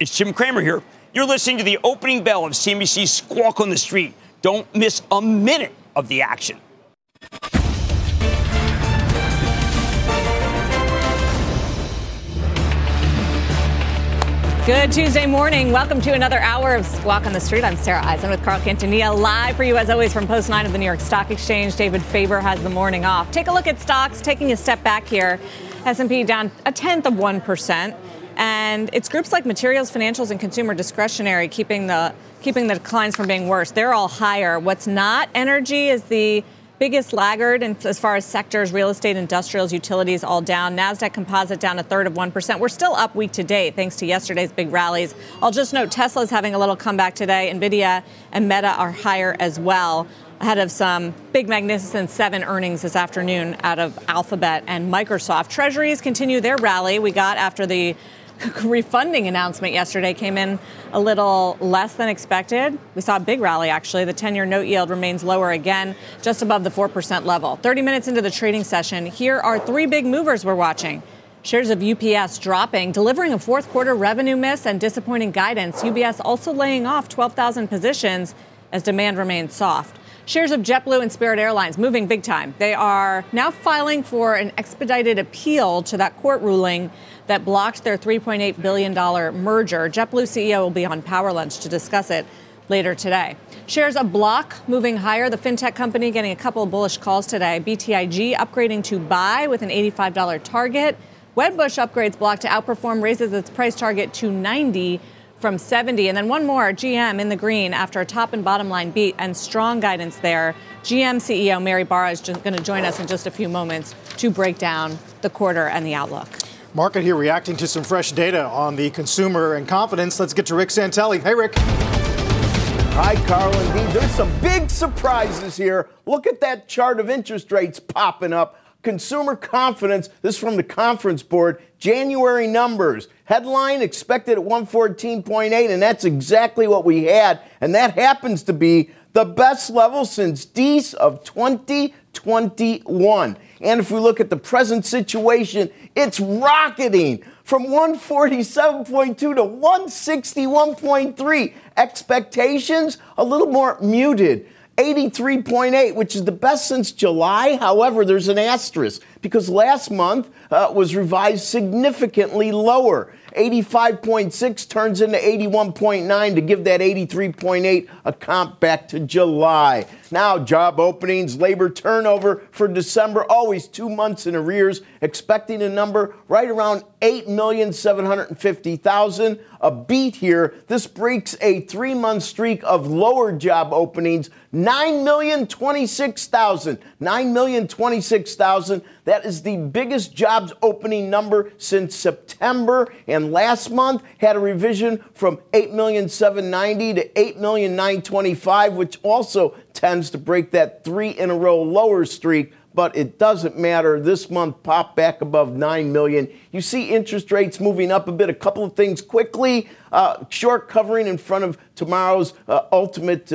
It's Jim Cramer here. You're listening to the opening bell of CNBC's Squawk on the Street. Don't miss a minute of the action. Good Tuesday morning. Welcome to another hour of Squawk on the Street. I'm Sarah Eisen with Carl Quintanilla, live for you as always from Post 9 of the New York Stock Exchange. David Faber has the morning off. Take a look at stocks, taking a step back here. S&P down 0.1%. And it's groups like materials, financials, and consumer discretionary keeping the declines from being worse. They're all higher. What's not? Energy is the biggest laggard, and as far as sectors, real estate, industrials, utilities, all down. NASDAQ composite down 0.3%. We're still up week to date, thanks to yesterday's big rallies. I'll just note Tesla's having a little comeback today. NVIDIA and Meta are higher as well, ahead of some big Magnificent 7 earnings this afternoon out of Alphabet and Microsoft. Treasuries continue their rally. We got after the refunding announcement yesterday came in a little less than expected. We saw a big rally, actually. The 10-year note yield remains lower again, just above the 4% level. 30 minutes into the trading session, here are three big movers we're watching. Shares of UPS dropping, delivering a fourth quarter revenue miss and disappointing guidance. UPS also laying off 12,000 positions as demand remains soft. Shares of JetBlue and Spirit Airlines moving big time. They are now filing for an expedited appeal to that court ruling that blocked their $3.8 billion merger. JetBlue CEO will be on Power Lunch to discuss it later today. Shares of Block moving higher. The fintech company getting a couple of bullish calls today. BTIG upgrading to buy with an $85 target. Wedbush upgrades Block to outperform, raises its price target to $90 from $70. And then one more, GM in the green after a top and bottom line beat and strong guidance there. GM CEO Mary Barra is going to join us in just a few moments to break down the quarter and the outlook. Market here reacting to some fresh data on the consumer and confidence. Let's get to Rick Santelli. Hey, Rick. Hi, Carl. Indeed, there's some big surprises here. Look at that chart of interest rates popping up. Consumer confidence. This is from the Conference Board. January numbers. Headline expected at 114.8, and that's exactly what we had. And that happens to be the best level since Dec of 2021. And if we look at the present situation, it's rocketing from 147.2 to 161.3. Expectations a little more muted, 83.8, which is the best since July. However, there's an asterisk because last month was revised significantly lower. 85.6 turns into 81.9 to give that 83.8 a comp back to July. Now, job openings, labor turnover for December, always 2 months in arrears, expecting a number right around 8,750,000. A beat here. This breaks a 3-month streak of lower job openings, 9,026,000. 9,026,000. That is the biggest jobs opening number since September, and last month had a revision from 8,790,000 to 8,925,000, which also tends to break that 3-in-a-row lower streak. But it doesn't matter. This month popped back above 9 million. You see interest rates moving up a bit. A couple of things quickly. Short covering in front of tomorrow's ultimate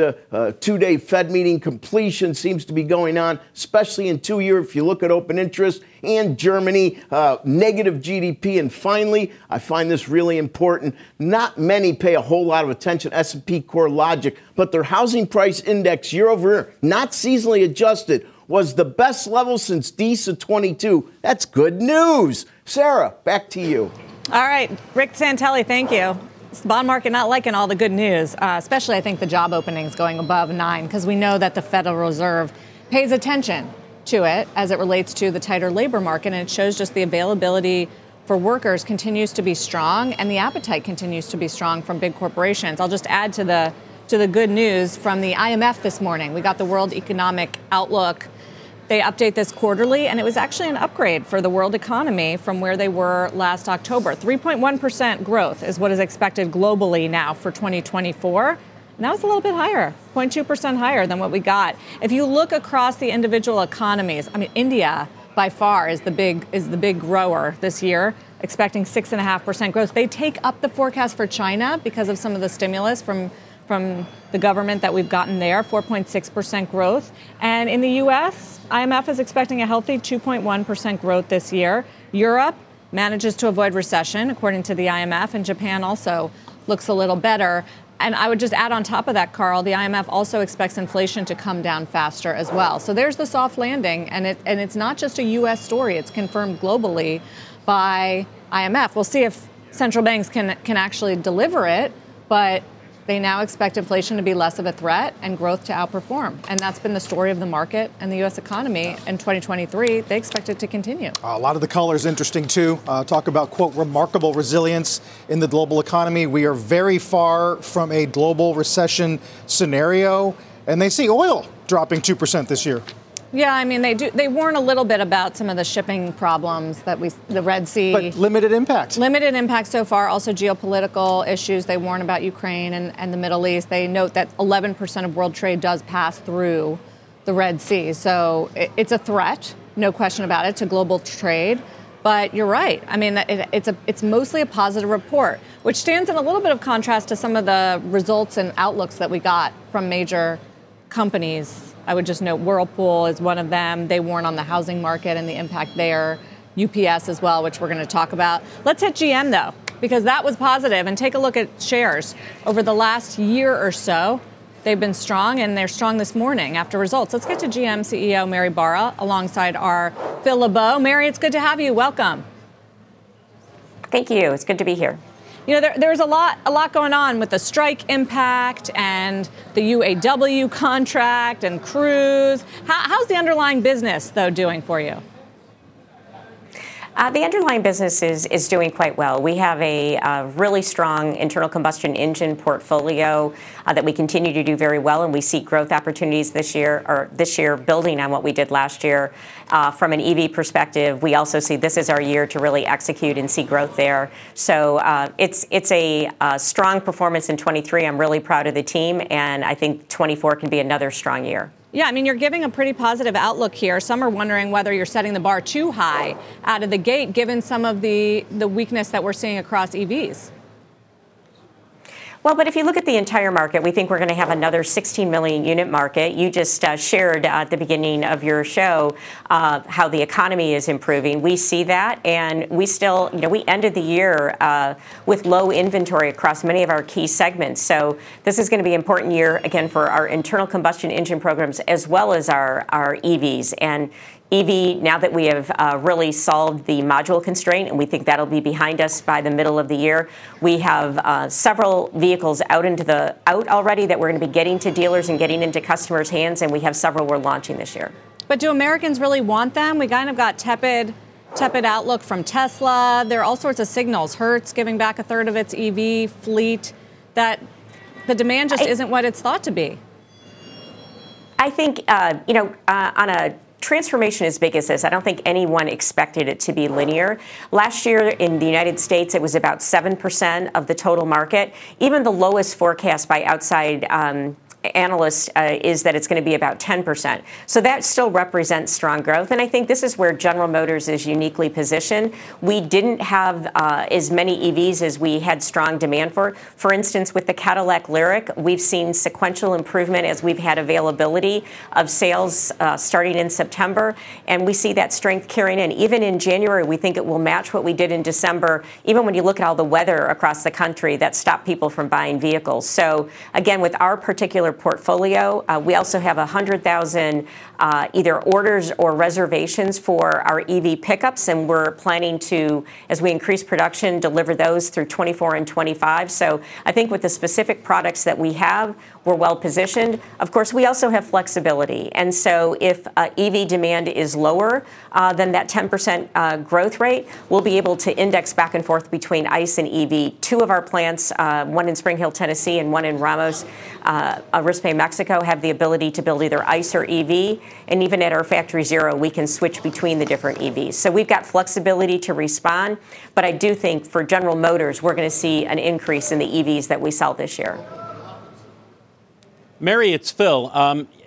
two-day Fed meeting completion seems to be going on, especially in 2 years if you look at open interest. And Germany, negative GDP. And finally, I find this really important. Not many pay a whole lot of attention to S&P CoreLogic, but their housing price index year over year, not seasonally adjusted, was the best level since Dec of 22. That's good news. Sarah, back to you. All right. Rick Santelli, thank you. It's the bond market not liking all the good news, especially I think the job openings going above 9, because we know that the Federal Reserve pays attention to it as it relates to the tighter labor market. And it shows just the availability for workers continues to be strong and the appetite continues to be strong from big corporations. I'll just add to the good news from the IMF this morning. We got the World Economic Outlook They update this quarterly, and it was actually an upgrade for the world economy from where they were last October. 3.1% growth is what is expected globally now for 2024. And that was a little bit higher, 0.2% higher than what we got. If you look across the individual economies, I mean, India by far is the big grower this year, expecting 6.5% growth. They take up the forecast for China because of some of the stimulus from the government that we've gotten there, 4.6% growth. And in the U.S., IMF is expecting a healthy 2.1% growth this year. Europe manages to avoid recession, according to the IMF, and Japan also looks a little better. And I would just add on top of that, Carl, the IMF also expects inflation to come down faster as well. So there's the soft landing, and it's not just a U.S. story. It's confirmed globally by IMF. We'll see if central banks can actually deliver it, but they now expect inflation to be less of a threat and growth to outperform. And that's been the story of the market and the U.S. economy in 2023. They expect it to continue. A lot of the color is interesting, too. Talk about, quote, remarkable resilience in the global economy. We are very far from a global recession scenario. And they see oil dropping 2% this year. Yeah, I mean, they do. They warn a little bit about some of the shipping problems that the Red Sea. But limited impact. Limited impact so far. Also geopolitical issues. They warn about Ukraine and the Middle East. They note that 11% of world trade does pass through the Red Sea. So it's a threat, no question about it, to global trade. But you're right. I mean, it's mostly a positive report, which stands in a little bit of contrast to some of the results and outlooks that we got from major companies. I would just note Whirlpool is one of them. They warn on the housing market and the impact there. UPS as well, which we're going to talk about. Let's hit GM, though, because that was positive. And take a look at shares. Over the last year or so, they've been strong, and they're strong this morning after results. Let's get to GM CEO Mary Barra alongside our Phil LeBeau. Mary, it's good to have you. Welcome. Thank you. It's good to be here. You know, there's a lot going on with the strike impact and the UAW contract and Cruise. How's the underlying business, though, doing for you? The underlying business is doing quite well. We have a really strong internal combustion engine portfolio that we continue to do very well, and we see growth opportunities this year building on what we did last year. From an EV perspective, we also see this is our year to really execute and see growth there. So it's a strong performance in 23. I'm really proud of the team, and I think 24 can be another strong year. Yeah, I mean, you're giving a pretty positive outlook here. Some are wondering whether you're setting the bar too high out of the gate, given some of the weakness that we're seeing across EVs. Well, but if you look at the entire market, we think we're going to have another 16 million unit market. You just shared at the beginning of your show how the economy is improving. We see that, and we still, you know, we ended the year with low inventory across many of our key segments. So this is going to be an important year, again, for our internal combustion engine programs as well as our EVs. And EV, now that we have really solved the module constraint, and we think that'll be behind us by the middle of the year, we have several vehicles out already that we're going to be getting to dealers and getting into customers' hands, and we have several we're launching this year. But do Americans really want them? We kind of got tepid outlook from Tesla. There are all sorts of signals. Hertz giving back a third of its EV fleet. That the demand just isn't what it's thought to be. I think, on a transformation as big as this, I don't think anyone expected it to be linear. Last year in the United States, it was about 7% of the total market. Even the lowest forecast by outside analysts is that it's going to be about 10%. So that still represents strong growth. And I think this is where General Motors is uniquely positioned. We didn't have as many EVs as we had strong demand for. For instance, with the Cadillac Lyriq, we've seen sequential improvement as we've had availability of sales starting in September. And we see that strength carrying in. Even in January, we think it will match what we did in December, even when you look at all the weather across the country that stopped people from buying vehicles. So again, with our particular portfolio. We also have 100,000 either orders or reservations for our EV pickups, and we're planning to, as we increase production, deliver those through 24 and 25. So I think with the specific products that we have, we're well positioned. Of course, we also have flexibility. And so if EV demand is lower than that 10% growth rate, we'll be able to index back and forth between ICE and EV. Two of our plants, one in Spring Hill, Tennessee, and one in Ramos, Rispe Mexico have the ability to build either ICE or EV. And even at our Factory Zero, we can switch between the different EVs. So we've got flexibility to respond. But I do think for General Motors, we're going to see an increase in the EVs that we sell this year. Mary, it's Phil.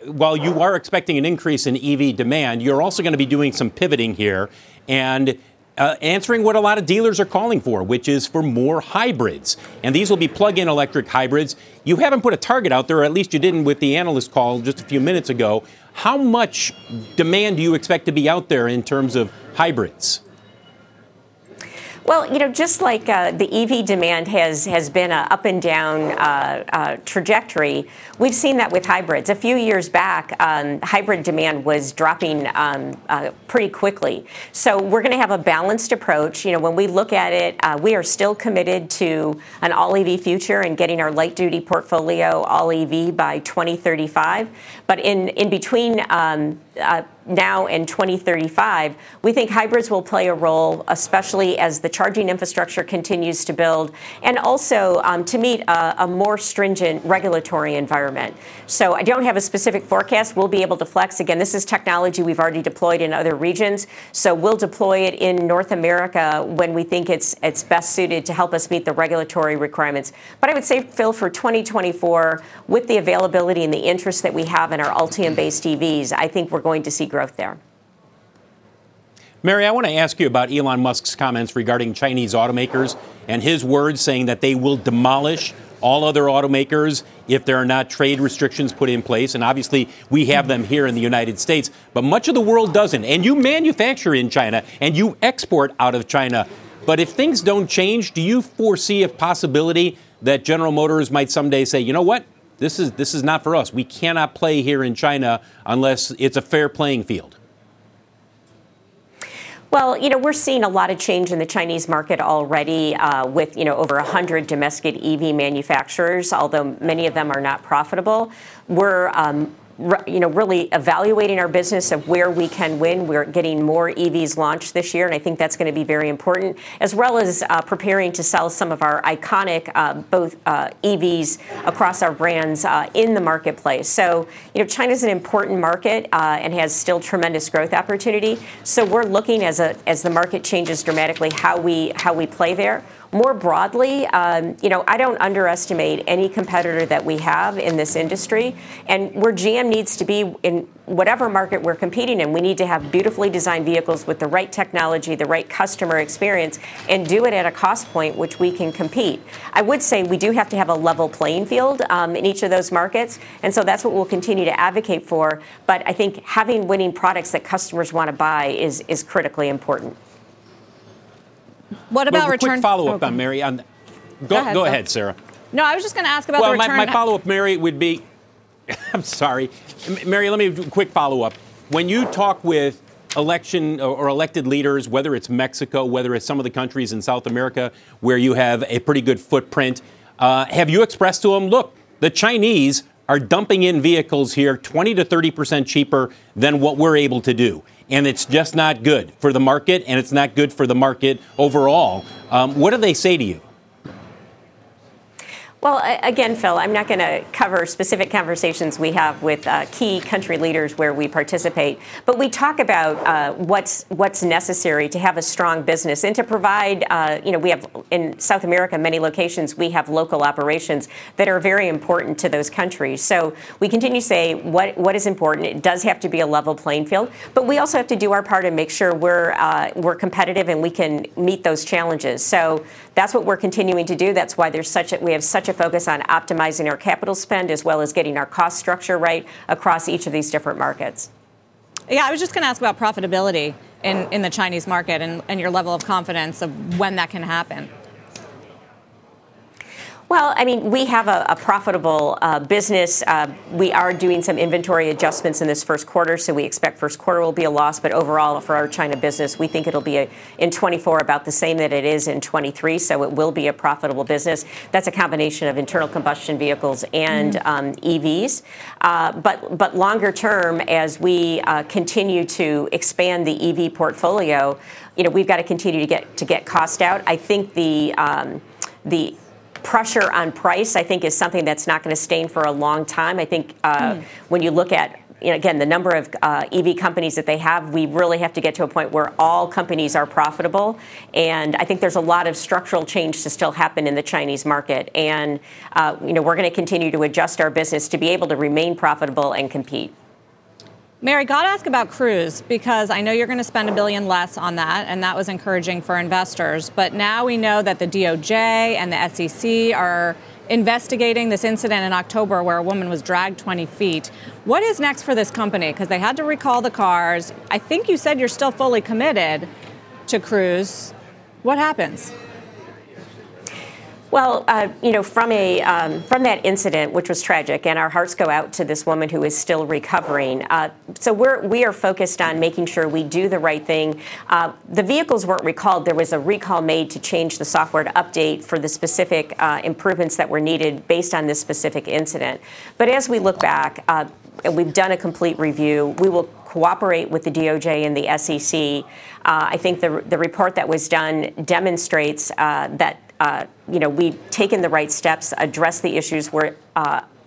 While you are expecting an increase in EV demand, you're also going to be doing some pivoting here and answering what a lot of dealers are calling for, which is for more hybrids. And these will be plug-in electric hybrids. You haven't put a target out there, or at least you didn't with the analyst call just a few minutes ago. How much demand do you expect to be out there in terms of hybrids? Well, you know, just like the EV demand has been an up and down trajectory, we've seen that with hybrids. A few years back, hybrid demand was dropping pretty quickly. So we're going to have a balanced approach. You know, when we look at it, we are still committed to an all-EV future and getting our light-duty portfolio all-EV by 2035. But in between now and 2035, we think hybrids will play a role, especially as the charging infrastructure continues to build, and also to meet a more stringent regulatory environment. So I don't have a specific forecast. We'll be able to flex. Again, this is technology we've already deployed in other regions, so we'll deploy it in North America when we think it's best suited to help us meet the regulatory requirements. But I would say, Phil, for 2024, with the availability and the interest that we have in our Ultium-based EVs, I think we're going to see growth there. Mary, I want to ask you about Elon Musk's comments regarding Chinese automakers and his words saying that they will demolish all other automakers if there are not trade restrictions put in place. And obviously, we have them here in the United States, but much of the world doesn't. And you manufacture in China and you export out of China. But if things don't change, do you foresee a possibility that General Motors might someday say, you know what? This is not for us. We cannot play here in China unless it's a fair playing field. Well, you know, we're seeing a lot of change in the Chinese market already with, you know, over 100 domestic EV manufacturers, although many of them are not profitable. We're really evaluating our business of where we can win. We're getting more EVs launched this year, and I think that's going to be very important, as well as preparing to sell some of our iconic EVs across our brands in the marketplace. So, you know, China's an important market and has still tremendous growth opportunity. So we're looking as the market changes dramatically how we play there. More broadly, you know, I don't underestimate any competitor that we have in this industry. And where GM needs to be in whatever market we're competing in, we need to have beautifully designed vehicles with the right technology, the right customer experience, and do it at a cost point which we can compete. I would say we do have to have a level playing field in each of those markets. And so that's what we'll continue to advocate for. But I think having winning products that customers want to buy is critically important. What about return? Quick follow-up on Mary. Go ahead, Sarah. No, I was just going to ask about the return. Well, my follow-up, Mary, would be, I'm sorry. Mary, let me do a quick follow-up. When you talk with election or elected leaders, whether it's Mexico, whether it's some of the countries in South America where you have a pretty good footprint, have you expressed to them, look, the Chinese are dumping in vehicles here 20% to 30% cheaper than what we're able to do. And it's just not good for the market, and it's not good for the market overall. What do they say to you? Well, again, Phil, I'm not going to cover specific conversations we have with key country leaders where we participate, but we talk about what's necessary to have a strong business and to provide, you know, we have in South America, many locations, we have local operations that are very important to those countries. So we continue to say what is important. It does have to be a level playing field, but we also have to do our part and make sure we're competitive and we can meet those challenges. So that's what we're continuing to do. That's why we have such a focus on optimizing our capital spend as well as getting our cost structure right across each of these different markets. Yeah, I was just going to ask about profitability in the Chinese market and your level of confidence of when that can happen. Well, I mean, we have a profitable business. We are doing some inventory adjustments in this first quarter, so we expect first quarter will be a loss. But overall, for our China business, we think it'll be in 24 about the same that it is in 23. So it will be a profitable business. That's a combination of internal combustion vehicles and EVs. But longer term, as we continue to expand the EV portfolio, you know, we've got to continue to get cost out. I think the pressure on price, I think, is something that's not going to sustain for a long time. I think when you look at, you know, again, the number of EV companies that they have, we really have to get to a point where all companies are profitable. And I think there's a lot of structural change to still happen in the Chinese market. And, you know, we're going to continue to adjust our business to be able to remain profitable and compete. Mary, got to ask about Cruise, because I know you're going to spend $1 billion less on that, and that was encouraging for investors. But now we know that the DOJ and the SEC are investigating this incident in October where a woman was dragged 20 feet. What is next for this company? Because they had to recall the cars. I think you said you're still fully committed to Cruise. What happens? Well, you know, from that incident, which was tragic, and our hearts go out to this woman who is still recovering. So we are focused on making sure we do the right thing. The vehicles weren't recalled. There was a recall made to change the software to update for the specific improvements that were needed based on this specific incident. But as we look back, we've done a complete review. We will cooperate with the DOJ and the SEC. I think the report that was done demonstrates that. You know, we've taken the right steps, addressed the issues. We're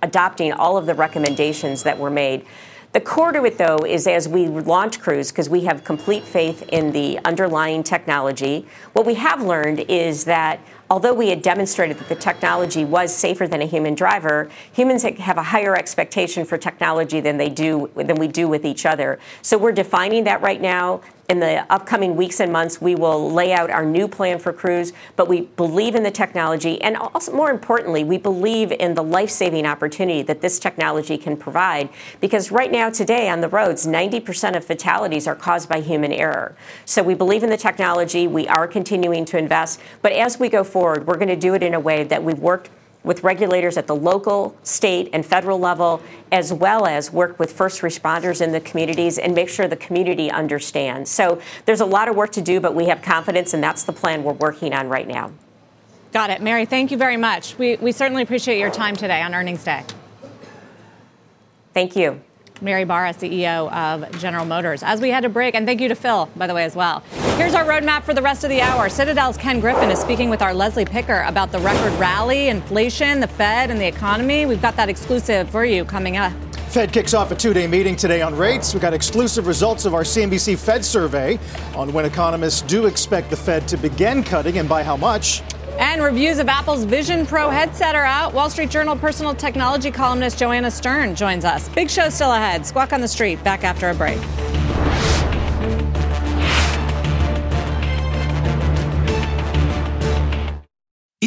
adopting all of the recommendations that were made. The core to it, though, is as we launch Cruise, because we have complete faith in the underlying technology, what we have learned is that although we had demonstrated that the technology was safer than a human driver, humans have a higher expectation for technology than we do with each other. So we're defining that right now. In the upcoming weeks and months, we will lay out our new plan for Cruise, but we believe in the technology. And also, more importantly, we believe in the life-saving opportunity that this technology can provide. Because right now, today, on the roads, 90% of fatalities are caused by human error. So we believe in the technology. We are continuing to invest. But as we go forward, we're going to do it in a way that we've worked with regulators at the local, state, and federal level, as well as work with first responders in the communities and make sure the community understands. So there's a lot of work to do, but we have confidence, and that's the plan we're working on right now. Got it. Mary, thank you very much. We certainly appreciate your time today on Earnings Day. Thank you. Mary Barra, CEO of General Motors. As we had a break, and thank you to Phil, by the way, as well. Here's our roadmap for the rest of the hour. Citadel's Ken Griffin is speaking with our Leslie Picker about the record rally, inflation, the Fed, and the economy. We've got that exclusive for you coming up. Fed kicks off a two-day meeting today on rates. We've got exclusive results of our CNBC Fed survey on when economists do expect the Fed to begin cutting and by how much. And reviews of Apple's Vision Pro headset are out. Wall Street Journal personal technology columnist Joanna Stern joins us. Big show still ahead. Squawk on the Street, back after a break.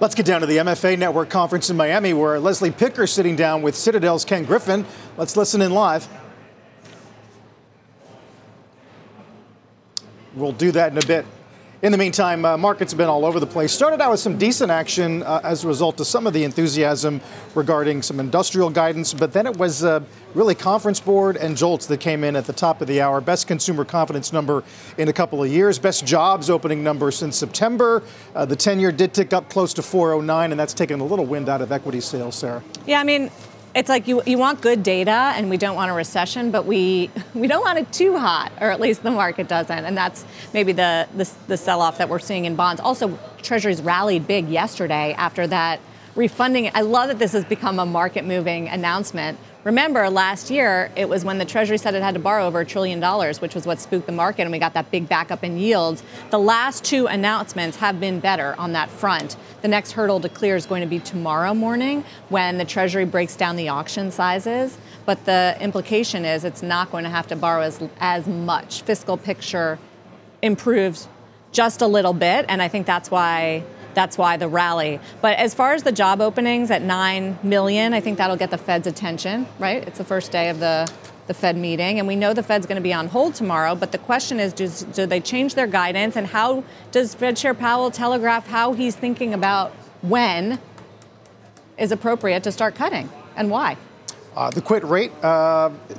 Let's get down to the MFA Network conference in Miami, where Leslie Picker is sitting down with Citadel's Ken Griffin. Let's listen in live. We'll do that in a bit. In the meantime, markets have been all over the place. Started out with some decent action as a result of some of the enthusiasm regarding some industrial guidance, but then it was really Conference Board and JOLTS that came in at the top of the hour. Best consumer confidence number in a couple of years. Best jobs opening number since September. The 10-year did tick up close to 409, and that's taken a little wind out of equity sales, Sarah. Yeah, I mean, it's like you want good data, and we don't want a recession, but we don't want it too hot, or at least the market doesn't. And that's maybe the sell-off that we're seeing in bonds. Also, Treasuries rallied big yesterday after that refunding. I love that this has become a market-moving announcement. Remember, last year, it was when the Treasury said it had to borrow over $1 trillion, which was what spooked the market, and we got that big backup in yields. The last two announcements have been better on that front. The next hurdle to clear is going to be tomorrow morning when the Treasury breaks down the auction sizes. But the implication is it's not going to have to borrow as much. Fiscal picture improves just a little bit, and I think that's why the rally. But as far as the job openings at 9 million, I think that'll get the Fed's attention, right? It's the first day of the Fed meeting, and we know the Fed's going to be on hold tomorrow, but the question is, do they change their guidance, and how does Fed Chair Powell telegraph how he's thinking about when is appropriate to start cutting, and why? The quit rate,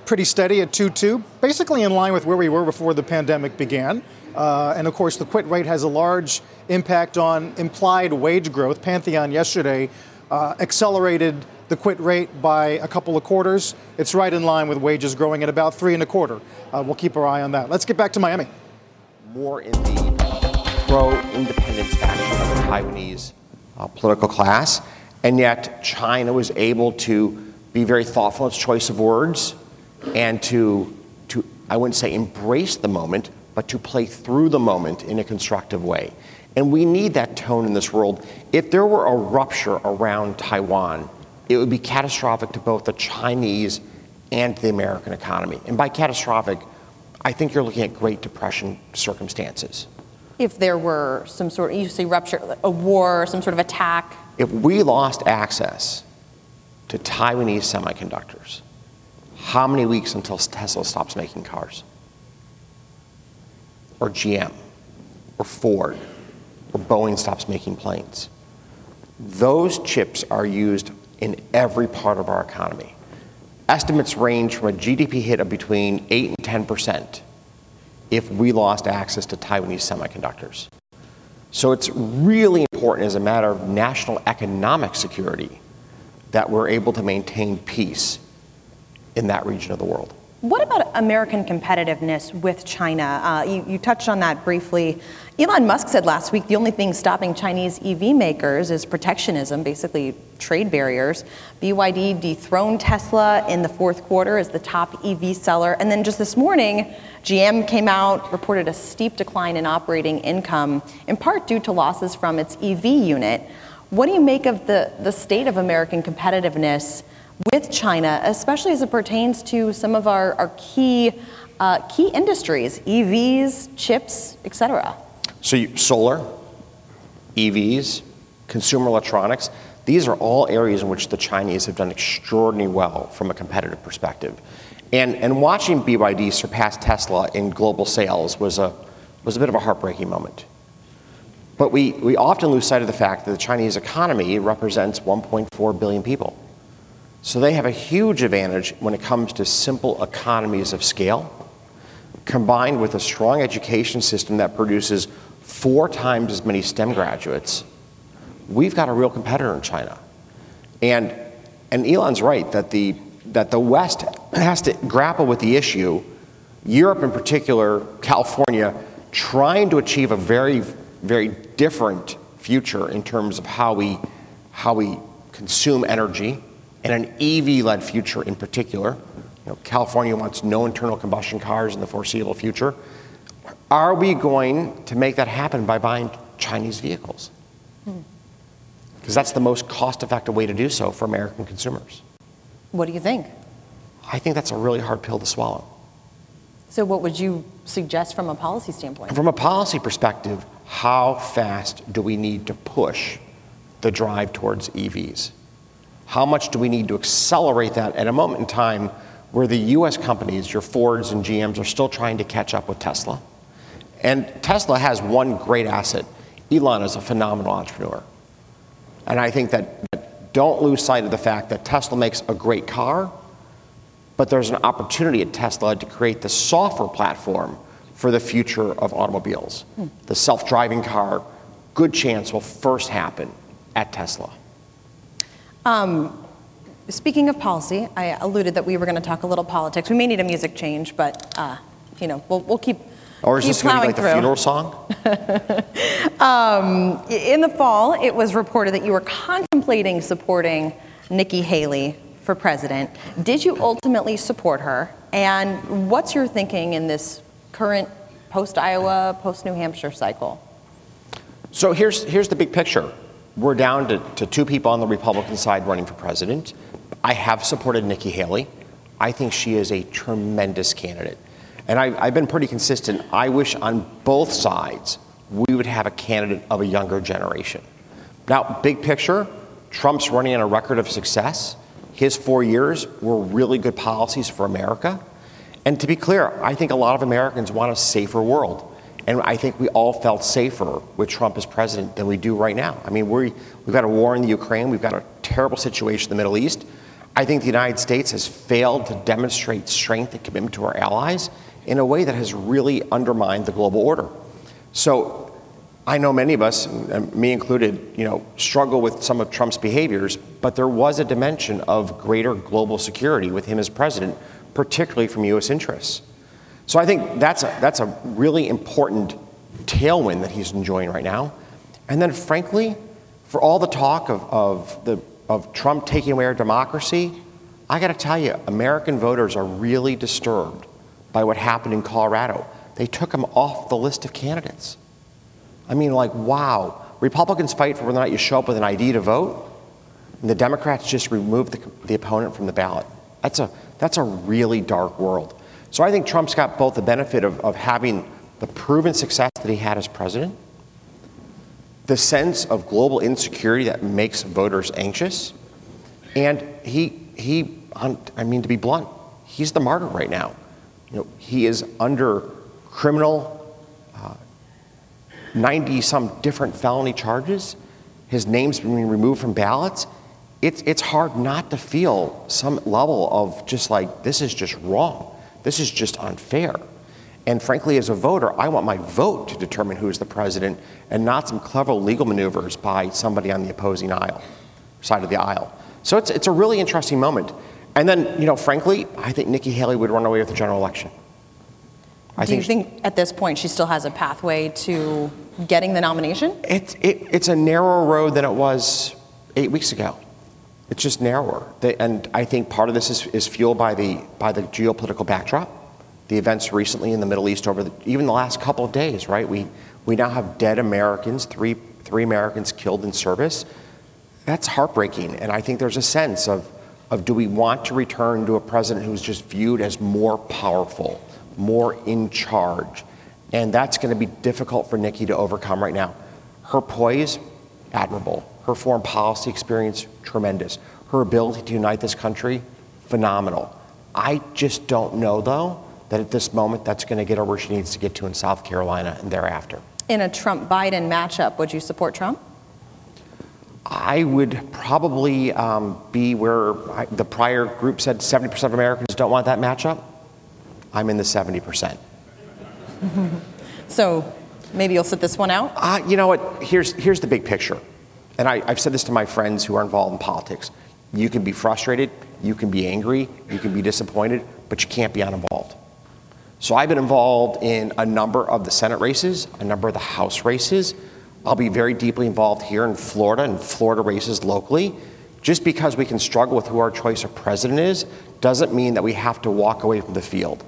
pretty steady at 2.2, basically in line with where we were before the pandemic began. And, of course, the quit rate has a large impact on implied wage growth. Pantheon yesterday accelerated the quit rate by a couple of quarters. It's right in line with wages growing at about 3.25. We'll keep our eye on that. Let's get back to Miami. More in the pro-independence faction of the Taiwanese political class. And yet China was able to be very thoughtful in its choice of words and to I wouldn't say embrace the moment, but to play through the moment in a constructive way. And we need that tone in this world. If there were a rupture around Taiwan, it would be catastrophic to both the Chinese and the American economy. And by catastrophic, I think you're looking at Great Depression circumstances. If there were some sort of, you say rupture, a war, some sort of attack. If we lost access to Taiwanese semiconductors, how many weeks until Tesla stops making cars? Or GM, or Ford, or Boeing stops making planes. Those chips are used in every part of our economy. Estimates range from a GDP hit of between 8 and 10% if we lost access to Taiwanese semiconductors. So it's really important as a matter of national economic security that we're able to maintain peace in that region of the world. What about American competitiveness with China? You touched on that briefly. Elon Musk said last week the only thing stopping Chinese EV makers is protectionism, basically trade barriers. BYD dethroned Tesla in the fourth quarter as the top EV seller. And then just this morning, GM came out, reported a steep decline in operating income, in part due to losses from its EV unit. What do you make of the state of American competitiveness with China, especially as it pertains to some of our key industries, EVs, chips, et cetera? So solar, EVs, consumer electronics, these are all areas in which the Chinese have done extraordinarily well from a competitive perspective. And watching BYD surpass Tesla in global sales was a bit of a heartbreaking moment. But we often lose sight of the fact that the Chinese economy represents 1.4 billion people. So they have a huge advantage when it comes to simple economies of scale, combined with a strong education system that produces 4 times as many STEM graduates. We've got a real competitor in China. And Elon's right that the West has to grapple with the issue, Europe in particular, California, trying to achieve a very, very different future in terms of how we consume energy, and an EV-led future in particular. California wants no internal combustion cars in the foreseeable future. Are we going to make that happen by buying Chinese vehicles? Because that's the most cost-effective way to do so for American consumers. What do you think? I think that's a really hard pill to swallow. So what would you suggest from a policy standpoint? From a policy perspective, how fast do we need to push the drive towards EVs? How much do we need to accelerate that at a moment in time where the U.S. companies, your Fords and GMs, are still trying to catch up with Tesla? And Tesla has one great asset. Elon is a phenomenal entrepreneur. And I think that don't lose sight of the fact that Tesla makes a great car, but there's an opportunity at Tesla to create the software platform for the future of automobiles. The self-driving car, good chance, will first happen at Tesla. Speaking of policy, I alluded that we were going to talk a little politics. We may need a music change, but we'll keep plowing through. Or is this going to be like the funeral song? In the fall, it was reported that you were contemplating supporting Nikki Haley for president. Did you ultimately support her? And what's your thinking in this current post-Iowa, post-New Hampshire cycle? So here's the big picture. We're down to two people on the Republican side running for president. I have supported Nikki Haley. I think she is a tremendous candidate. And I've been pretty consistent. I wish on both sides we would have a candidate of a younger generation. Now, big picture, Trump's running on a record of success. His 4 years were really good policies for America. And to be clear, I think a lot of Americans want a safer world. And I think we all felt safer with Trump as president than we do right now. I mean, we've got a war in the Ukraine. We've got a terrible situation in the Middle East. I think the United States has failed to demonstrate strength and commitment to our allies in a way that has really undermined the global order. So I know many of us, me included, struggle with some of Trump's behaviors, but there was a dimension of greater global security with him as president, particularly from U.S. interests. So I think that's a really important tailwind that he's enjoying right now. And then frankly, for all the talk of Trump taking away our democracy, I gotta tell you, American voters are really disturbed by what happened in Colorado. They took him off the list of candidates. I mean, like, wow. Republicans fight for whether or not you show up with an ID to vote, and the Democrats just remove the opponent from the ballot. That's a really dark world. So I think Trump's got both the benefit of having the proven success that he had as president, the sense of global insecurity that makes voters anxious, and to be blunt, he's the martyr right now. He is under criminal 90-some different felony charges. His name's been removed from ballots. It's hard not to feel some level of just like, this is just wrong. This is just unfair. And frankly, as a voter, I want my vote to determine who is the president and not some clever legal maneuvers by somebody on the opposing side of the aisle. So it's a really interesting moment. And then, frankly, I think Nikki Haley would run away with the general election. Do you think at this point she still has a pathway to getting the nomination? It's a narrower road than it was 8 weeks ago. It's just narrower. And I think part of this is fueled by the geopolitical backdrop, the events recently in the Middle East even the last couple of days, right? We now have dead Americans, three Americans killed in service. That's heartbreaking. And I think there's a sense of do we want to return to a president who's just viewed as more powerful, more in charge? And that's going to be difficult for Nikki to overcome right now. Her poise, admirable. Her foreign policy experience, tremendous. Her ability to unite this country, phenomenal. I just don't know, though, that at this moment that's going to get her where she needs to get to in South Carolina and thereafter. In a Trump-Biden matchup, would you support Trump? I would probably be where the prior group said 70% of Americans don't want that matchup. I'm in the 70%. So maybe you'll sit this one out? You know what? Here's the big picture. And I've said this to my friends who are involved in politics. You can be frustrated, you can be angry, you can be disappointed, but you can't be uninvolved. So I've been involved in a number of the Senate races, a number of the House races. I'll be very deeply involved here in Florida races locally. Just because we can struggle with who our choice of president is doesn't mean that we have to walk away from the field.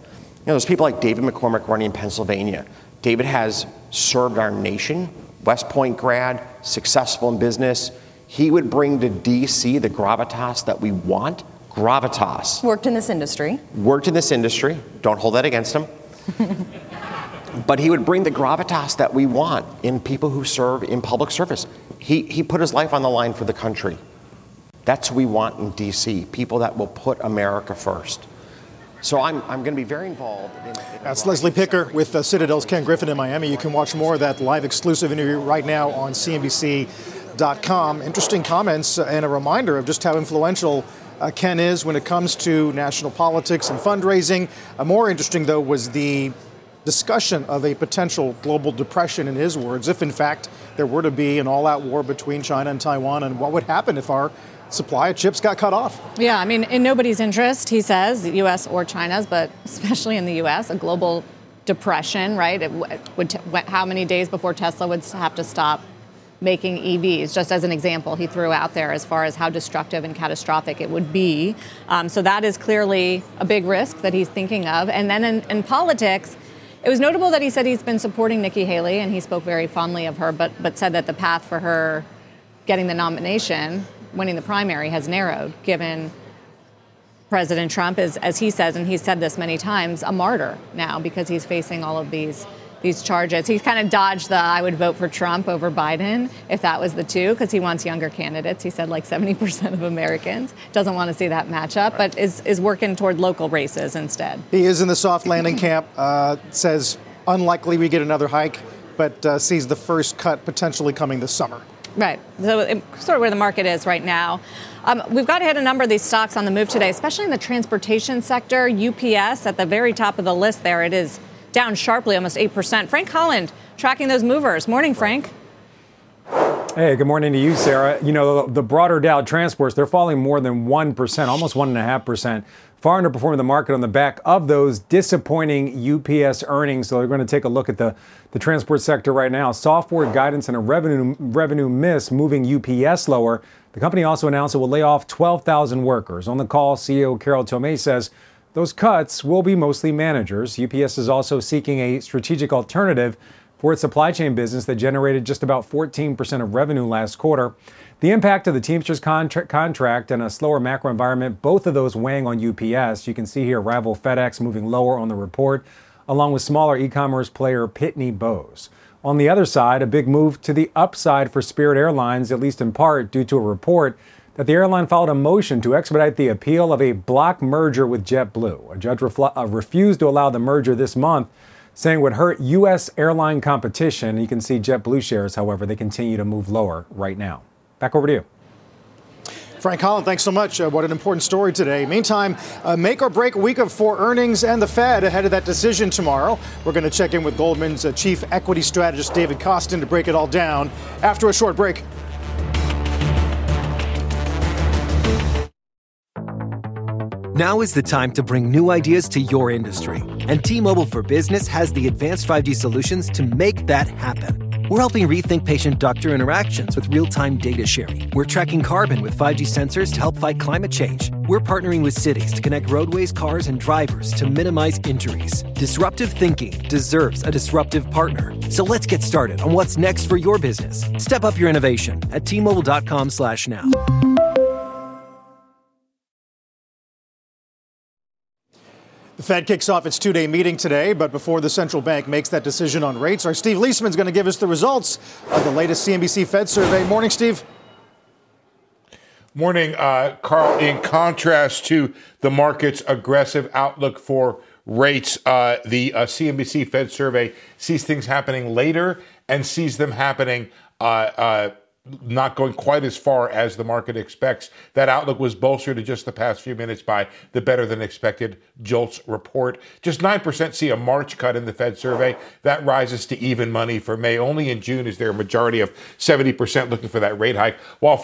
There's people like David McCormick running in Pennsylvania. David has served our nation, West Point grad, successful in business. He would bring to DC the gravitas that we want. Gravitas. Worked in this industry. Don't hold that against him. But he would bring the gravitas that we want in people who serve in public service. He put his life on the line for the country. That's who we want in D.C., people that will put America first. So I'm going to be very involved. That's Leslie Picker with Citadel's Ken Griffin in Miami. You can watch more of that live exclusive interview right now on CNBC.com. Interesting comments and a reminder of just how influential Ken is when it comes to national politics and fundraising. More interesting, though, was the discussion of a potential global depression, in his words, if in fact there were to be an all-out war between China and Taiwan, and what would happen if our supply of chips got cut off. Yeah, I mean, in nobody's interest, he says, the U.S. or China's, but especially in the U.S., a global depression, right? It would how many days before Tesla would have to stop making EVs, just as an example he threw out there as far as how destructive and catastrophic it would be. So that is clearly a big risk that he's thinking of. And then in politics, it was notable that he said he's been supporting Nikki Haley, and he spoke very fondly of her, but said that the path for her getting the nomination, winning the primary, has narrowed, given President Trump is, as he says, and he's said this many times, a martyr now because he's facing all of these charges. He's kind of dodged the I would vote for Trump over Biden if that was the two, because he wants younger candidates. He said like 70% of Americans doesn't want to see that matchup, but is working toward local races instead. He is in the soft landing camp, says unlikely we get another hike, but sees the first cut potentially coming this summer. Right. So it's sort of where the market is right now. We've got to hit a number of these stocks on the move today, especially in the transportation sector. UPS at the very top of the list there. It is down sharply, almost 8%. Frank Holland tracking those movers. Morning, Frank. Hey, good morning to you, Sarah. You know, the broader Dow transports, they're falling more than 1%, almost 1.5%. Far underperforming the market on the back of those disappointing UPS earnings. So we're going to take a look at the transport sector right now. Software guidance and a revenue miss moving UPS lower. The company also announced it will lay off 12,000 workers. On the call, CEO Carol Tomé says those cuts will be mostly managers. UPS is also seeking a strategic alternative for its supply chain business that generated just about 14% of revenue last quarter. The impact of the Teamsters contract and a slower macro environment, both of those weighing on UPS. You can see here rival FedEx moving lower on the report, along with smaller e-commerce player Pitney Bowes. On the other side, a big move to the upside for Spirit Airlines, at least in part due to a report that the airline filed a motion to expedite the appeal of a Block merger with JetBlue. A judge refused to allow the merger this month, saying it would hurt U.S. airline competition. You can see JetBlue shares, however, they continue to move lower right now. Back over to you. Frank Holland, thanks so much. What an important story today. Meantime, make or break week of four earnings and the Fed ahead of that decision tomorrow. We're going to check in with Goldman's chief equity strategist, David Kostin, to break it all down after a short break. Now is the time to bring new ideas to your industry. And T-Mobile for Business has the advanced 5G solutions to make that happen. We're helping rethink patient-doctor interactions with real-time data sharing. We're tracking carbon with 5G sensors to help fight climate change. We're partnering with cities to connect roadways, cars, and drivers to minimize injuries. Disruptive thinking deserves a disruptive partner. So let's get started on what's next for your business. Step up your innovation at T-Mobile.com/now. The Fed kicks off its two-day meeting today, but before the central bank makes that decision on rates, our Steve Leisman's going to give us the results of the latest CNBC Fed survey. Morning, Steve. Morning, Carl. In contrast to the market's aggressive outlook for rates, the CNBC Fed survey sees things happening later and sees them happening not going quite as far as the market expects. That outlook was bolstered in just the past few minutes by the better-than-expected JOLTS report. Just 9% see a March cut in the Fed survey. That rises to even money for May. Only in June is there a majority of 70% looking for that rate hike. While the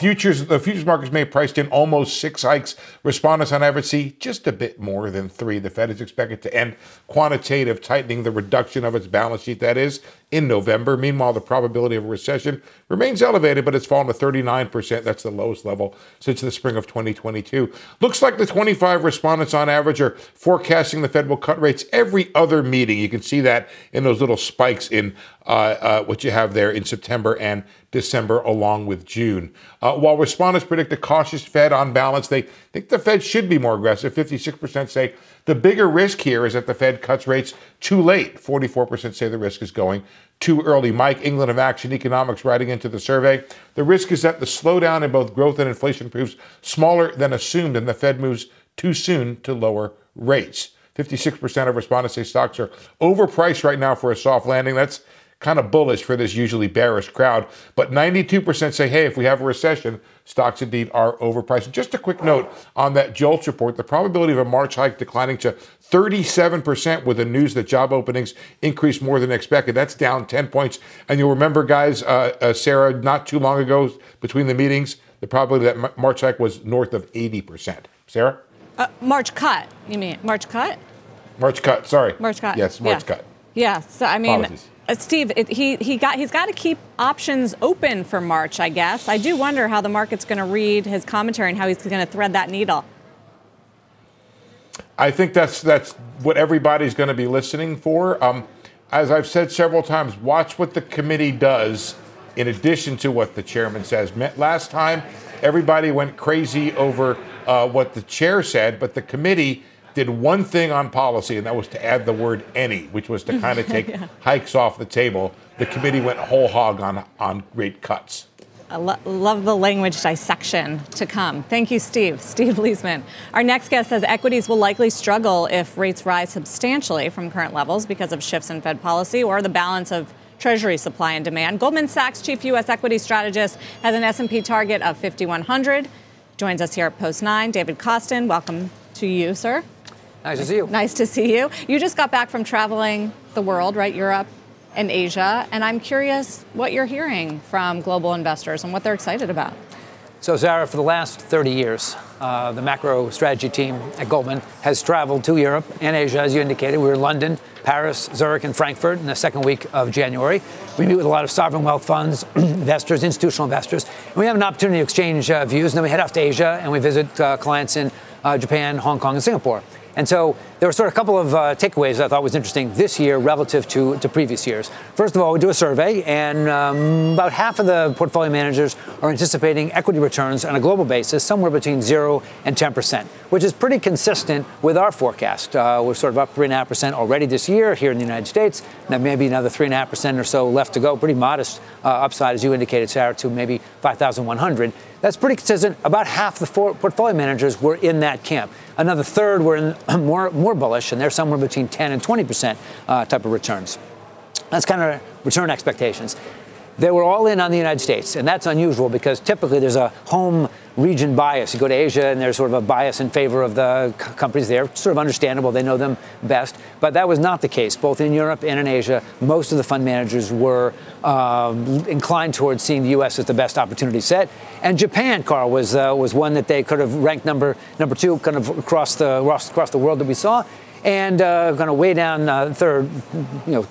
futures markets may have priced in almost 6 hikes, respondents on average see just a bit more than 3. The Fed is expected to end quantitative tightening, the reduction of its balance sheet, that is, in November. Meanwhile, the probability of a recession remains elevated, but it's fallen to 39%. That's the lowest level since the spring of 2022. Looks like the 25 respondents on average are forecasting the Fed will cut rates every other meeting. You can see that in those little spikes in what you have there in September and December, along with June. While respondents predict a cautious Fed on balance, they think the Fed should be more aggressive. 56% say the bigger risk here is that the Fed cuts rates too late. 44% say the risk is going too early. Mike England of Action Economics writing into the survey, the risk is that the slowdown in both growth and inflation proves smaller than assumed and the Fed moves too soon to lower rates. 56% of respondents say stocks are overpriced right now for a soft landing. That's kind of bullish for this usually bearish crowd. But 92% say, hey, if we have a recession, stocks indeed are overpriced. Just a quick note on that JOLTS report, the probability of a March hike declining to 37% with the news that job openings increased more than expected. That's down 10 points. And you'll remember, guys, Sarah, not too long ago between the meetings, the probability of that March hike was north of 80%. Sarah? March cut, you mean. March cut? March cut, sorry. March cut. Yes, March cut. Yeah, so I mean... Apologies. Steve, he's got to keep options open for March, I guess. I do wonder how the market's going to read his commentary and how he's going to thread that needle. I think that's what everybody's going to be listening for. As I've said several times, watch what the committee does in addition to what the chairman says. Last time, everybody went crazy over what the chair said, but the committee did one thing on policy, and that was to add the word any, which was to kind of take hikes off the table. The committee went whole hog on rate cuts. I love the language dissection to come. Thank you, Steve. Steve Liesman. Our next guest says equities will likely struggle if rates rise substantially from current levels because of shifts in Fed policy or the balance of Treasury supply and demand. Goldman Sachs chief U.S. equity strategist has an S&P target of 5,100. Joins us here at Post 9. David Kostin, welcome to you, sir. Nice to see you. Nice to see you. You just got back from traveling the world, right? Europe and Asia. And I'm curious what you're hearing from global investors and what they're excited about. So, Sarah, for the last 30 years, the macro strategy team at Goldman has traveled to Europe and Asia, as you indicated. We were in London, Paris, Zurich, and Frankfurt in the second week of January. We meet with a lot of sovereign wealth funds, investors, institutional investors. And we have an opportunity to exchange views. And then we head off to Asia and we visit clients in Japan, Hong Kong, and Singapore. And so there were sort of a couple of takeaways I thought was interesting this year relative to previous years. First of all, we do a survey, and about half of the portfolio managers are anticipating equity returns on a global basis somewhere between 0 and 10%, which is pretty consistent with our forecast. We're sort of up 3.5% already this year here in the United States, and maybe another 3.5% or so left to go. Pretty modest upside, as you indicated, Sarah, to maybe 5,100. That's pretty consistent. About half the portfolio managers were in that camp. Another third were in more bullish, and they're somewhere between 10 and 20% type of returns. That's kind of return expectations. They were all in on the United States, and that's unusual because typically there's a home region bias. You go to Asia, and there's sort of a bias in favor of the companies there. It's sort of understandable. They know them best. But that was not the case. Both in Europe and in Asia, most of the fund managers were inclined towards seeing the U.S. as the best opportunity set. And Japan, Carl, was one that they could have ranked number two kind of across the world that we saw. And kind of way down third,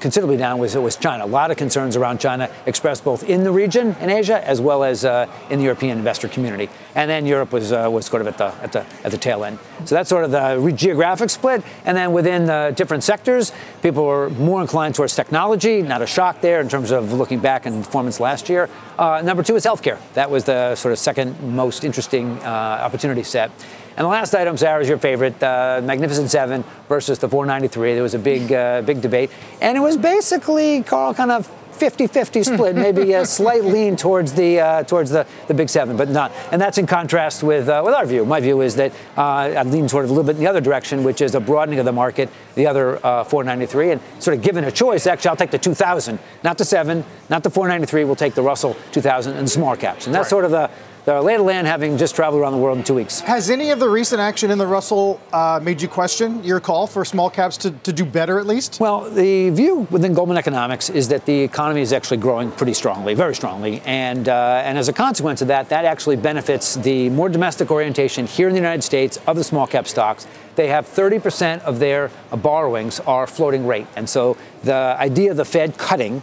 considerably down was China. A lot of concerns around China expressed both in the region in Asia as well as in the European investor community. And then Europe was sort of at the tail end. So that's sort of the geographic split. And then within the different sectors, people were more inclined towards technology. Not a shock there in terms of looking back and performance last year. Number two is healthcare. That was the sort of second most interesting opportunity set. And the last item, Sarah, is your favorite, Magnificent Seven versus the 493. There was a big debate. And it was basically, Carl, kind of 50-50 split, maybe a slight lean towards the Big Seven, but not. And that's in contrast with our view. My view is that I lean sort of a little bit in the other direction, which is a broadening of the market, the other 493. And sort of given a choice, actually, I'll take the 2,000, not the 7, not the 493. We'll take the Russell 2000 and small caps. And that's sort of the lay of the land, having just traveled around the world in 2 weeks. Has any of the recent action in the Russell made you question your call for small caps to do better at least? Well, the view within Goldman Economics is that the economy is actually growing pretty strongly, very strongly. And as a consequence of that, that actually benefits the more domestic orientation here in the United States of the small cap stocks. They have 30% of their borrowings are floating rate. And so the idea of the Fed cutting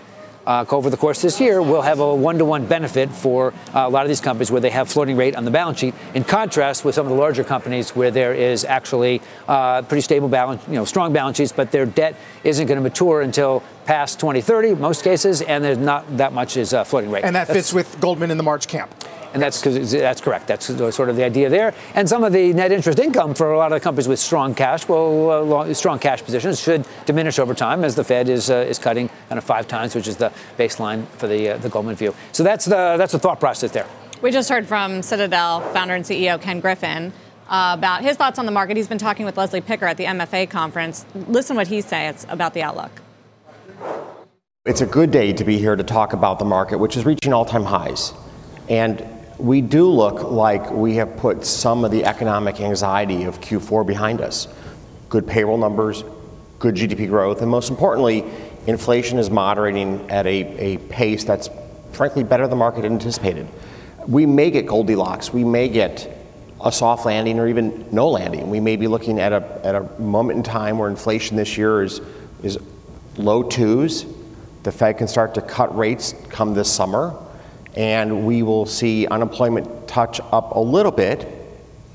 over the course of this year, will have a one-to-one benefit for a lot of these companies where they have floating rate on the balance sheet, in contrast with some of the larger companies where there is actually pretty stable balance, strong balance sheets, but their debt isn't going to mature until past 2030, most cases, and there's not that much is floating rate. And that fits with Goldman in the March camp. And that's correct. That's sort of the idea there. And some of the net interest income for a lot of companies with strong cash, strong cash positions should diminish over time as the Fed is cutting kind of 5 times, which is the baseline for the Goldman view. So that's the thought process there. We just heard from Citadel founder and CEO Ken Griffin about his thoughts on the market. He's been talking with Leslie Picker at the MFA conference. Listen what he says about the outlook. It's a good day to be here to talk about the market, which is reaching all-time highs. And we do look like we have put some of the economic anxiety of Q4 behind us. Good payroll numbers, good GDP growth, and most importantly, inflation is moderating at a pace that's frankly better than the market anticipated. We may get Goldilocks, we may get a soft landing or even no landing. We may be looking at a moment in time where inflation this year is low 2s, The Fed can start to cut rates come this summer, and we will see unemployment touch up a little bit,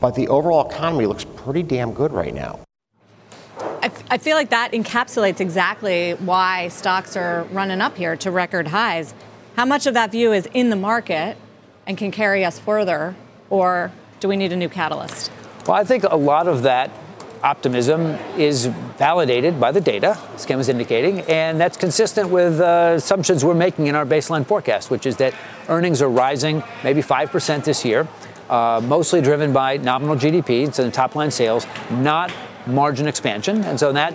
but the overall economy looks pretty damn good right now. I feel like that encapsulates exactly why stocks are running up here to record highs. How much of that view is in the market and can carry us further, or do we need a new catalyst? Well, I think a lot of that optimism is validated by the data, as Ken was indicating, and that's consistent with assumptions we're making in our baseline forecast, which is that earnings are rising maybe 5% this year, mostly driven by nominal GDP, so the top line sales, not margin expansion. And so in that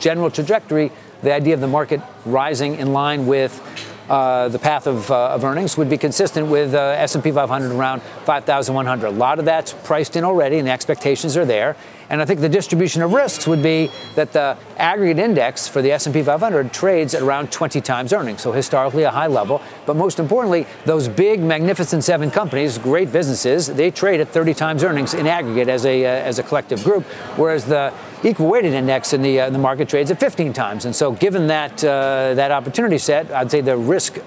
general trajectory, the idea of the market rising in line with the path of earnings would be consistent with S&P 500 around 5,100. A lot of that's priced in already, and the expectations are there. And I think the distribution of risks would be that the aggregate index for the S&P 500 trades at around 20 times earnings, so historically a high level. But most importantly, those big, magnificent seven companies, great businesses, they trade at 30 times earnings in aggregate as a collective group, whereas the equal weighted index in the market trades at 15 times. And so given that that opportunity set, I'd say the risk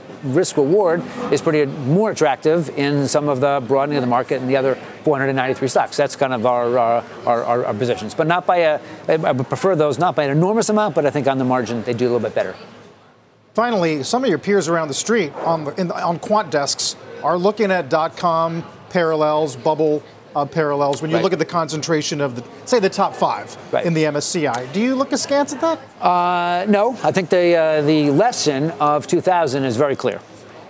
reward is pretty more attractive in some of the broadening of the market and the other 493 stocks. That's kind of our positions, but not by I would prefer those not by an enormous amount, but I think on the margin they do a little bit better. Finally, some of your peers around the street on quant desks are looking at dot-com parallels, bubble parallels when you look at the concentration of the top five in the MSCI. Do you look askance at that? No, I think the lesson of 2000 is very clear,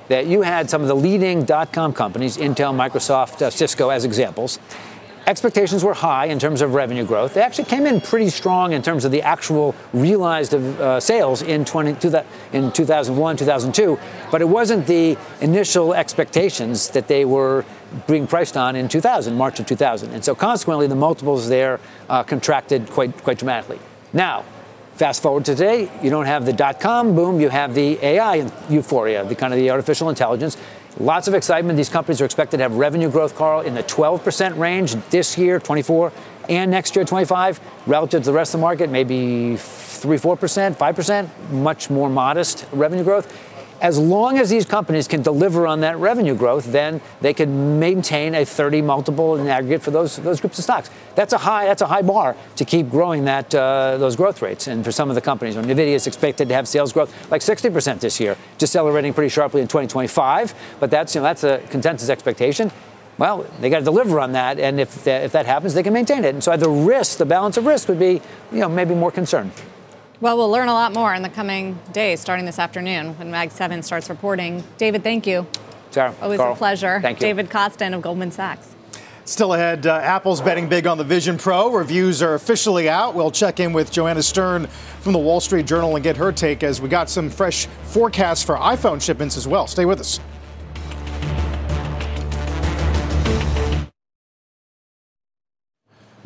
that you had some of the leading dot-com companies, Intel, Microsoft, Cisco as examples. Expectations were high in terms of revenue growth. They actually came in pretty strong in terms of the actual realized sales in 2001, 2002, but it wasn't the initial expectations that they were being priced on in March of 2000. And so consequently, the multiples there contracted quite dramatically. Now, fast forward to today, you don't have the dot-com boom, you have the AI euphoria, the artificial intelligence. Lots of excitement. These companies are expected to have revenue growth, Carl, in the 12% range this year, 24, and next year, 25, relative to the rest of the market, maybe 3, 4%, 5%, much more modest revenue growth. As long as these companies can deliver on that revenue growth, then they can maintain a 30 multiple in aggregate for those groups of stocks. That's a high bar to keep growing those growth rates. And for some of the companies, NVIDIA is expected to have sales growth like 60% this year, decelerating pretty sharply in 2025. But that's a consensus expectation. Well, they got to deliver on that, and if that happens, they can maintain it. And so the balance of risk would be maybe more concerned. Well, we'll learn a lot more in the coming days, starting this afternoon when Mag 7 starts reporting. David, thank you. Sarah, always Carl, a pleasure. Thank you. David Kostin of Goldman Sachs. Still ahead, Apple's betting big on the Vision Pro. Reviews are officially out. We'll check in with Joanna Stern from the Wall Street Journal and get her take as we got some fresh forecasts for iPhone shipments as well. Stay with us.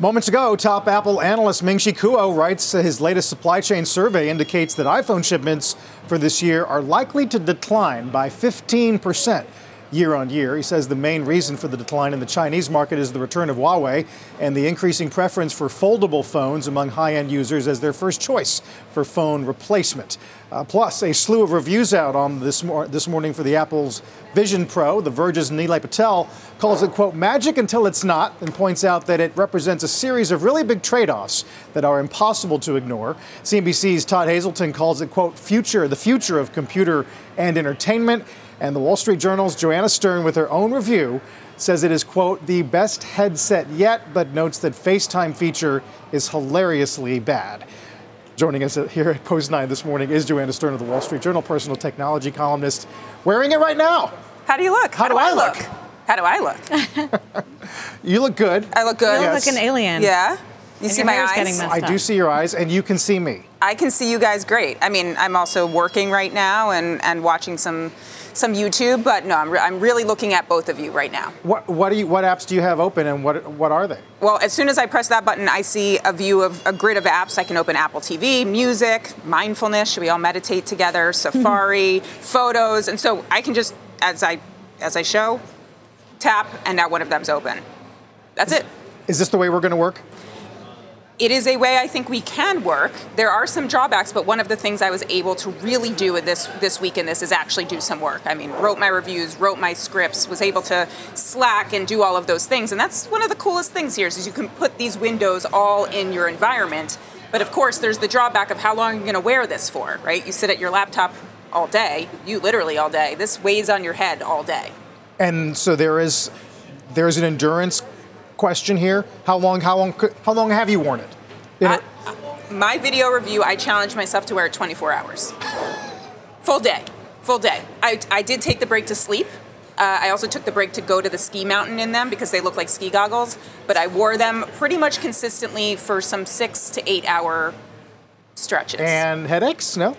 Moments ago, top Apple analyst Ming-Chi Kuo writes his latest supply chain survey indicates that iPhone shipments for this year are likely to decline by 15% year on year. He says the main reason for the decline in the Chinese market is the return of Huawei and the increasing preference for foldable phones among high-end users as their first choice for phone replacement. Plus, a slew of reviews out on this morning for the Apple's Vision Pro. The Verge's Nilay Patel calls it, quote, magic until it's not, and points out that it represents a series of really big trade-offs that are impossible to ignore. CNBC's Todd Hazelton calls it, quote, the future of computer and entertainment. And the Wall Street Journal's Joanna Stern, with her own review, says it is, quote, the best headset yet, but notes that FaceTime feature is hilariously bad. Joining us here at Post 9 this morning is Joanna Stern of the Wall Street Journal, personal technology columnist, wearing it right now. How do you look? How do I look? How do I look? You look good. I look good. You look like an alien. Yeah. You see my eyes? I do see your eyes, and you can see me. I can see you guys great. I mean, I'm also working right now and watching some YouTube, but no, I'm really looking at both of you right now. What apps do you have open, and what are they? Well, as soon as I press that button, I see a view of a grid of apps. I can open Apple TV, music, mindfulness, should we all meditate together, Safari, photos, and so I can just, as I show, tap, and now one of them's open. That's it. Is this the way we're going to work? It is a way I think we can work. There are some drawbacks, but one of the things I was able to really do in this week in this is actually do some work. I mean, wrote my reviews, wrote my scripts, was able to Slack and do all of those things. And that's one of the coolest things here is you can put these windows all in your environment. But of course, there's the drawback of how long you're going to wear this for, right? You sit at your laptop all day, you literally all day. This weighs on your head all day. And so there is an endurance question here. How long have you worn it? My video review, I challenged myself to wear it 24 hours. Full day. I did take the break to sleep. I also took the break to go to the ski mountain in them because they look like ski goggles, but I wore them pretty much consistently for some 6 to 8 hour stretches. And headaches? No?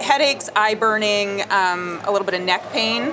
Headaches, eye burning, a little bit of neck pain.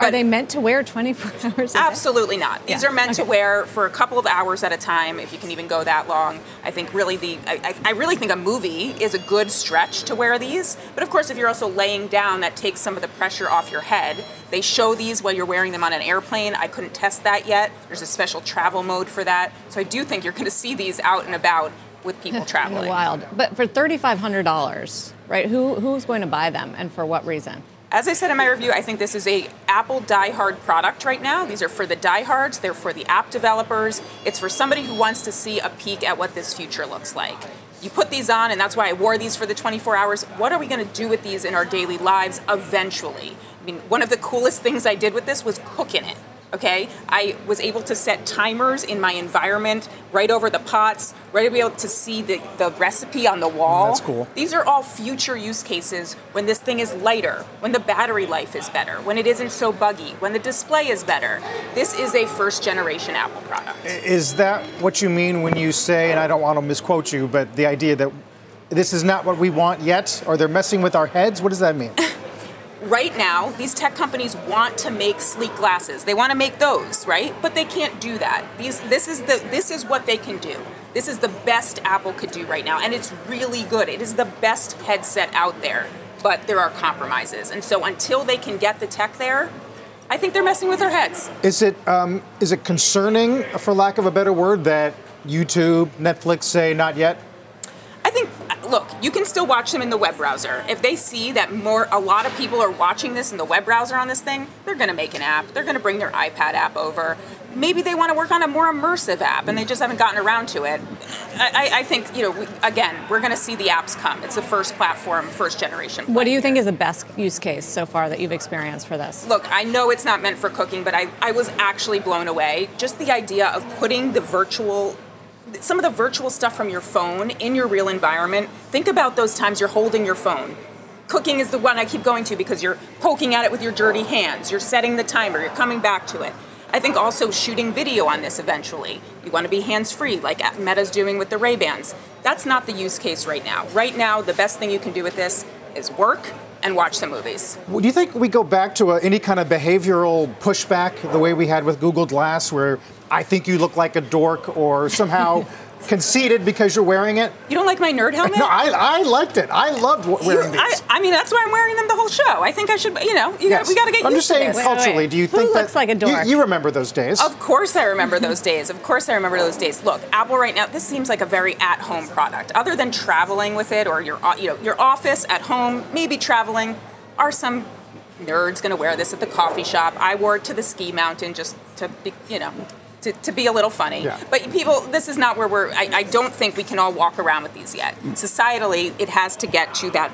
Are they meant to wear 24 hours a day? Absolutely not. These are meant to wear for a couple of hours at a time, if you can even go that long. I think really I really think a movie is a good stretch to wear these. But of course, if you're also laying down, that takes some of the pressure off your head. They show these while you're wearing them on an airplane. I couldn't test that yet. There's a special travel mode for that. So I do think you're going to see these out and about with people traveling. Wild. But for $3,500, right? Who's going to buy them and for what reason? As I said in my review, I think this is a Apple diehard product right now. These are for the diehards. They're for the app developers. It's for somebody who wants to see a peek at what this future looks like. You put these on, and that's why I wore these for the 24 hours. What are we going to do with these in our daily lives eventually? I mean, one of the coolest things I did with this was cook in it. Okay, I was able to set timers in my environment, right over the pots, right to be able to see the recipe on the wall. That's cool. These are all future use cases when this thing is lighter, when the battery life is better, when it isn't so buggy, when the display is better. This is a first generation Apple product. Is that what you mean when you say, and I don't want to misquote you, but the idea that this is not what we want yet, or they're messing with our heads? What does that mean? Right now, these tech companies want to make sleek glasses. They want to make those, right? But they can't do that. This is what they can do. This is the best Apple could do right now, and it's really good. It is the best headset out there, but there are compromises. And so until they can get the tech there, I think they're messing with their heads. Is it concerning, for lack of a better word, that YouTube, Netflix say not yet? Look, you can still watch them in the web browser. If they see that a lot of people are watching this in the web browser on this thing, they're going to make an app. They're going to bring their iPad app over. Maybe they want to work on a more immersive app, and they just haven't gotten around to it. I think, we're going to see the apps come. It's the first platform, first generation. What do you think is the best use case so far that you've experienced for this? Look, I know it's not meant for cooking, but I was actually blown away. Just the idea of putting some of the virtual stuff from your phone in your real environment. Think about those times you're holding your phone. Cooking is the one I keep going to because you're poking at it with your dirty hands. You're setting the timer. You're coming back to it. I think also shooting video on this eventually. You want to be hands-free like Meta's doing with the Ray-Bans. That's not the use case right now. Right now, the best thing you can do with this is work and watch some movies. Well, do you think we go back to any kind of behavioral pushback the way we had with Google Glass where I think you look like a dork or somehow conceited because you're wearing it? You don't like my nerd helmet? No, I liked it. I loved wearing these. I mean, that's why I'm wearing them the whole show. I think I should, we got to get used to this. I'm just saying culturally, do you think that... Who looks like a dork? You remember those days. Of course I remember those days. Look, Apple right now, this seems like a very at-home product. Other than traveling with it or your office, at home, maybe traveling, are some nerds going to wear this at the coffee shop? I wore it to the ski mountain just to be, To be a little funny. Yeah. But people, this is not where I don't think we can all walk around with these yet. Societally, it has to get to that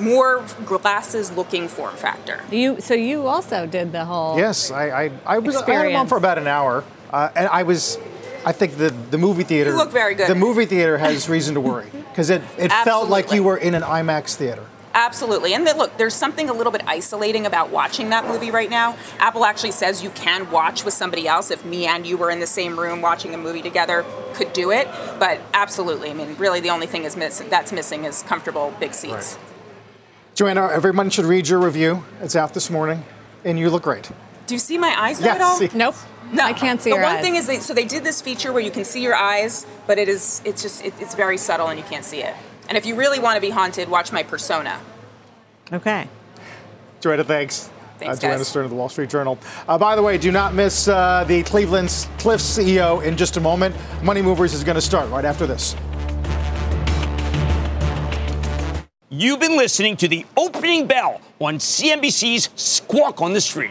more glasses-looking form factor. So you also did the whole I had them on for about an hour. And I was, I think the movie theater... You look very good. The movie theater has reason to worry. Because it felt like you were in an IMAX theater. Absolutely. And look, there's something a little bit isolating about watching that movie right now. Apple actually says you can watch with somebody else. If me and you were in the same room watching a movie together, could do it. But absolutely. I mean, really the only thing is missing is comfortable big seats. Right. Joanna, everyone should read your review. It's out this morning. And you look great. Do you see my eyes though at all? See. Nope. No, I can't see your eyes. The one thing is, they did this feature where you can see your eyes, but it's very subtle and you can't see it. And if you really want to be haunted, watch my persona. Okay. Joanna, thanks. Thanks, Joanna Stern of the Wall Street Journal. By the way, do not miss the Cliff CEO in just a moment. Money Movers is going to start right after this. You've been listening to the opening bell on CNBC's Squawk on the Street.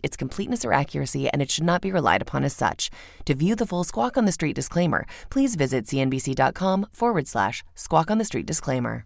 its completeness or accuracy, and it should not be relied upon as such. To view the full Squawk on the Street disclaimer, please visit cnbc.com/Squawk on the Street disclaimer.